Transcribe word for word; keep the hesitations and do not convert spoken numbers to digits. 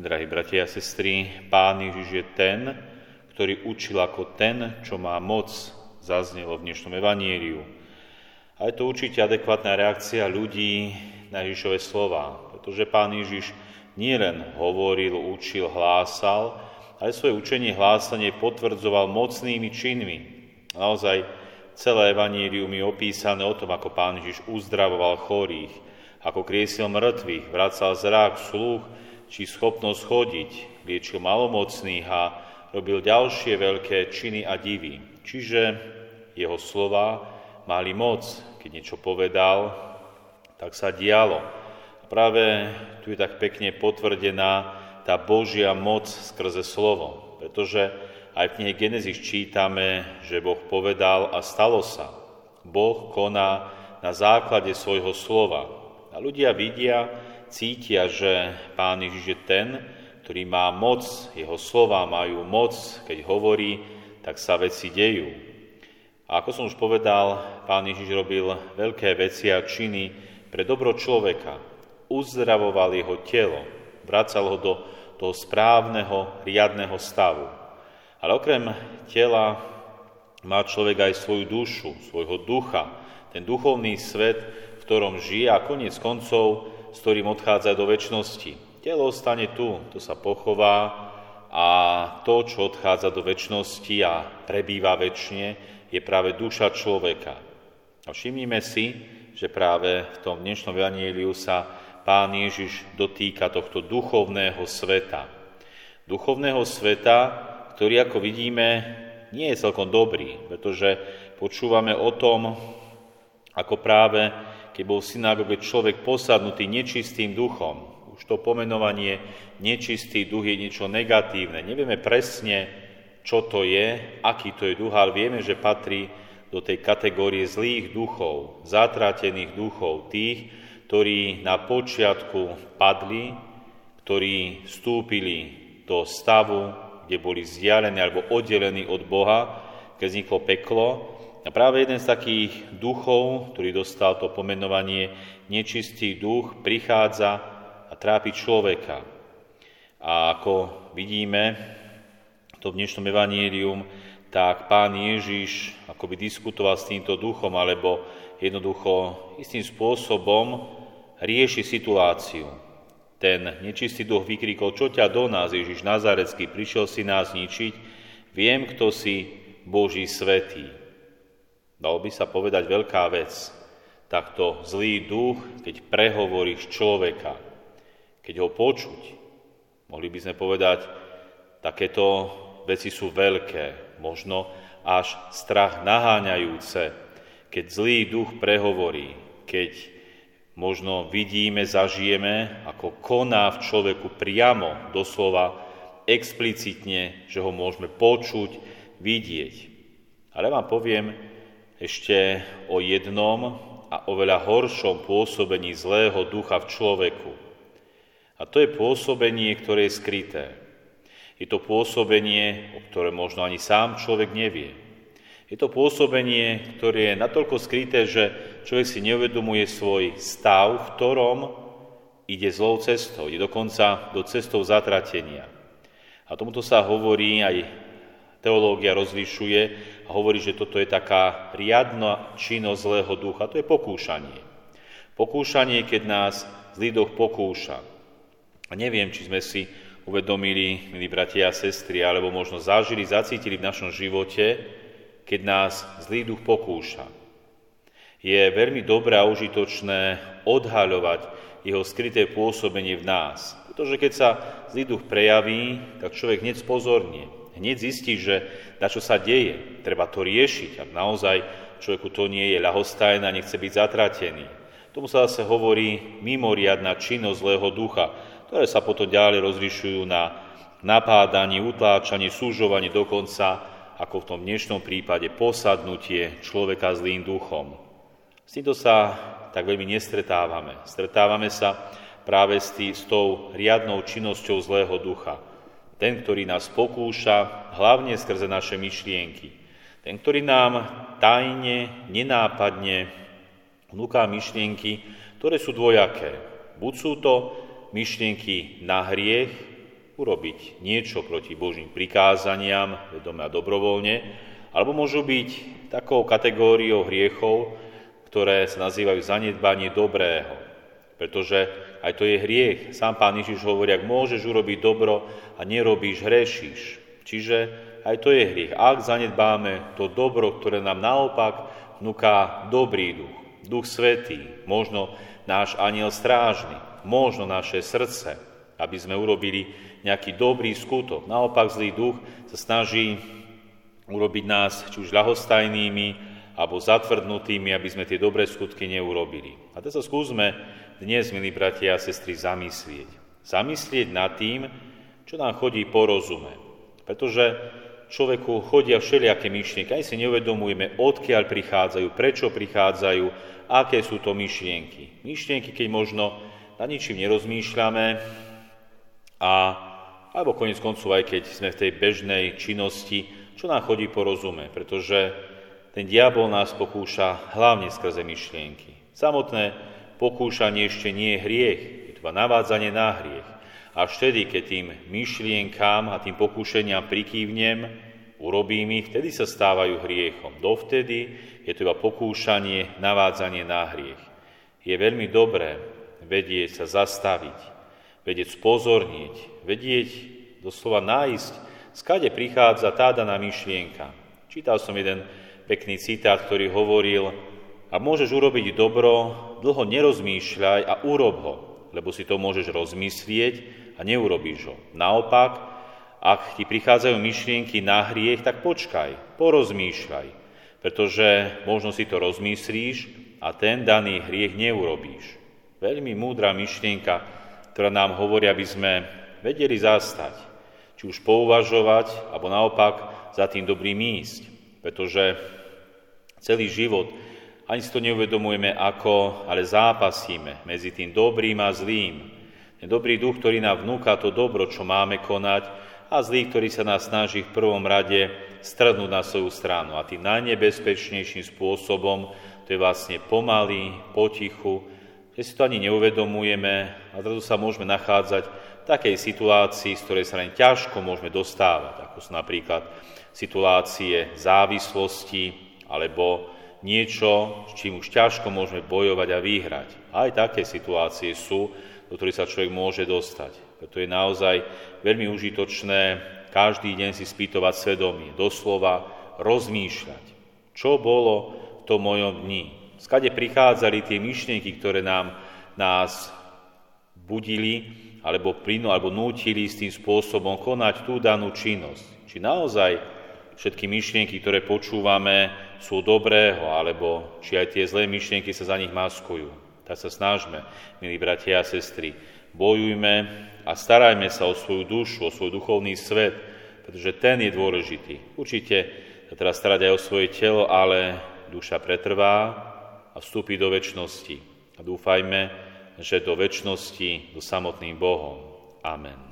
Drahí bratia a sestry, Pán Ježiš je ten, ktorý učil ako ten, čo má moc, zaznelo v dnešnom evanjeliu. A je to určite adekvátna reakcia ľudí na Ježišove slova, pretože Pán Ježiš nielen hovoril, učil, hlásal, ale svoje učenie hlásanie potvrdzoval mocnými činmi. Naozaj celé evanjelium je opísané o tom, ako Pán Ježiš uzdravoval chorých, ako kriesil mŕtvych, vracal zrak, sluch, či schopnosť chodiť, liečil malomocných a robil ďalšie veľké činy a divy. Čiže jeho slova mali moc, keď niečo povedal, tak sa dialo. A práve tu je tak pekne potvrdená tá Božia moc skrze slovo, pretože aj v knihe Genesis čítame, že Boh povedal a stalo sa. Boh koná na základe svojho slova. A ľudia vidia, cítia, že Pán Ježiš je ten, ktorý má moc, jeho slová majú moc, keď hovorí, tak sa veci dejú. A ako som už povedal, Pán Ježiš robil veľké veci a činy pre dobro človeka. Uzdravoval jeho telo, vracal ho do toho správneho, riadneho stavu. Ale okrem tela má človek aj svoju dušu, svojho ducha, ten duchovný svet, v ktorom žije a koniec koncov s ktorým odchádza do večnosti. Telo ostane tu, to sa pochová a to, čo odchádza do večnosti a prebýva večne, je práve duša človeka. A všimnime si, že práve v tom dnešnom evanjeliu sa Pán Ježiš dotýka tohto duchovného sveta. Duchovného sveta, ktorý, ako vidíme, nie je celkom dobrý, pretože počúvame o tom, ako práve keď bol v synagóge človek posadnutý nečistým duchom. Už to pomenovanie nečistý duch je niečo negatívne. Nevieme presne, čo to je, aký to je duch, ale vieme, že patrí do tej kategórie zlých duchov, zatratených duchov, tých, ktorí na počiatku padli, ktorí vstúpili do stavu, kde boli vzdialení alebo oddelení od Boha, keď vzniklo peklo. A práve jeden z takých duchov, ktorý dostal to pomenovanie nečistý duch, prichádza a trápi človeka. A ako vidíme to v dnešnom evanjelium, tak Pán Ježiš akoby diskutoval s týmto duchom, alebo jednoducho istým spôsobom rieši situáciu. Ten nečistý duch vykrikol, čo ťa do nás, Ježiš Nazarecký, prišiel si nás ničiť, viem, kto si, Boží svätý. Dalo by sa povedať veľká vec. Takto zlý duch, keď prehovoríš človeka, keď ho počuť, mohli by sme povedať, takéto veci sú veľké, možno až strach naháňajúce, keď zlý duch prehovorí, keď možno vidíme, zažijeme, ako koná v človeku priamo, doslova, explicitne, že ho môžeme počuť, vidieť. Ale vám poviem, ešte o jednom a oveľa horšom pôsobení zlého ducha v človeku. A to je pôsobenie, ktoré je skryté. Je to pôsobenie, o ktorom možno ani sám človek nevie. Je to pôsobenie, ktoré je natoľko skryté, že človek si neuvedomuje svoj stav, v ktorom ide zlou cestou, ide dokonca do cestou zatratenia. A tomuto sa hovorí aj teológia rozlišuje a hovorí, že toto je taká riadna činnosť zlého ducha. To je pokúšanie. Pokúšanie, keď nás zlý duch pokúša. A neviem, či sme si uvedomili, milí bratia a sestry, alebo možno zažili, zacítili v našom živote, keď nás zlý duch pokúša. Je veľmi dobré a užitočné odhaľovať jeho skryté pôsobenie v nás. Pretože keď sa zlý duch prejaví, tak človek hneď spozornie. Hneď zistí, že na čo sa deje, treba to riešiť. A naozaj človeku to nie je ľahostajné, nechce byť zatratený. Tomu sa zase hovorí mimoriadna činnosť zlého ducha, ktoré sa potom ďalej rozlišujú na napádanie, utláčanie, súžovanie, dokonca, ako v tom dnešnom prípade, posadnutie človeka zlým duchom. S týmto sa tak veľmi nestretávame. Stretávame sa práve s, tý, s tou riadnou činnosťou zlého ducha. Ten, ktorý nás pokúša, hlavne skrze naše myšlienky. Ten, ktorý nám tajne, nenápadne vnúka myšlienky, ktoré sú dvojaké. Buď sú to myšlienky na hriech, urobiť niečo proti Božím prikázaniam, vedome a dobrovoľne, alebo môžu byť takou kategóriou hriechov, ktoré sa nazývajú zanedbanie dobrého. Pretože aj to je hriech. Sám Pán Ježiš hovorí, ak môžeš urobiť dobro a nerobíš, hrešíš. Čiže aj to je hriech. Ak zanedbáme to dobro, ktoré nám naopak vnúka dobrý duch, duch svätý, možno náš anjel strážny, možno naše srdce, aby sme urobili nejaký dobrý skutok. Naopak zlý duch sa snaží urobiť nás či už ľahostajnými alebo zatvrdnutými, aby sme tie dobré skutky neurobili. A teraz sa skúsme dnes, milí bratia a sestry, zamyslieť. Zamyslieť nad tým, čo nám chodí po rozume. Pretože človeku chodia všelijaké myšlienky, aj si neuvedomujeme, odkiaľ prichádzajú, prečo prichádzajú, aké sú to myšlienky. Myšlienky, keď možno nad ničím nerozmýšľame, a, alebo koniec koncov, aj keď sme v tej bežnej činnosti, čo nám chodí po rozume, pretože ten diabol nás pokúša hlavne skrze myšlienky. Samotné pokúšanie ešte nie je hriech, je to navádzanie na hriech. Až vtedy, keď tým myšlienkám a tým pokúšeniam prikývnem, urobím ich, vtedy sa stávajú hriechom. Dovtedy je to iba pokúšanie, navádzanie na hriech. Je veľmi dobré vedieť sa zastaviť, vedieť spozornieť, vedieť doslova nájsť, skade prichádza tá daná myšlienka. Čítal som jeden pekný citát, ktorý hovoril: a môžeš urobiť dobro, dlho nerozmýšľaj a urob ho, lebo si to môžeš rozmyslieť a neurobíš ho. Naopak, ak ti prichádzajú myšlienky na hriech, tak počkaj, porozmýšľaj, pretože možno si to rozmyslíš a ten daný hriech neurobíš. Veľmi múdra myšlienka, ktorá nám hovorí, aby sme vedeli zastať, či už pouvažovať, alebo naopak za tým dobrým ísť, pretože celý život ani si to neuvedomujeme ako, ale zápasíme medzi tým dobrým a zlým. Ten dobrý duch, ktorý nám vnúka to dobro, čo máme konať, a zlý, ktorý sa nás snaží v prvom rade strhnúť na svoju stranu. A tým najnebezpečnejším spôsobom, to je vlastne pomaly, potichu, že si to ani neuvedomujeme a zrazu sa môžeme nachádzať v takej situácii, z ktorej sa len ťažko môžeme dostávať, ako sú napríklad situácie závislosti alebo niečo, s čím už ťažko môžeme bojovať a vyhrať. Aj také situácie sú, do ktorých sa človek môže dostať. Preto je naozaj veľmi užitočné každý deň si spýtovať svedomie, doslova rozmýšľať, čo bolo v tom mojom dni. Skade prichádzali tie myšlienky, ktoré nám, nás budili alebo plynú, alebo nútili s tým spôsobom konať tú danú činnosť. Či naozaj všetky myšlienky, ktoré počúvame, sú dobrého, alebo či aj tie zlé myšlienky sa za nich maskujú. Tak sa snažme, milí bratia a sestry, bojujme a starajme sa o svoju dušu, o svoj duchovný svet, pretože ten je dôležitý. Určite sa teraz starať aj o svoje telo, ale duša pretrvá a vstúpi do večnosti. A dúfajme, že do večnosti, do samotným Bohom. Amen.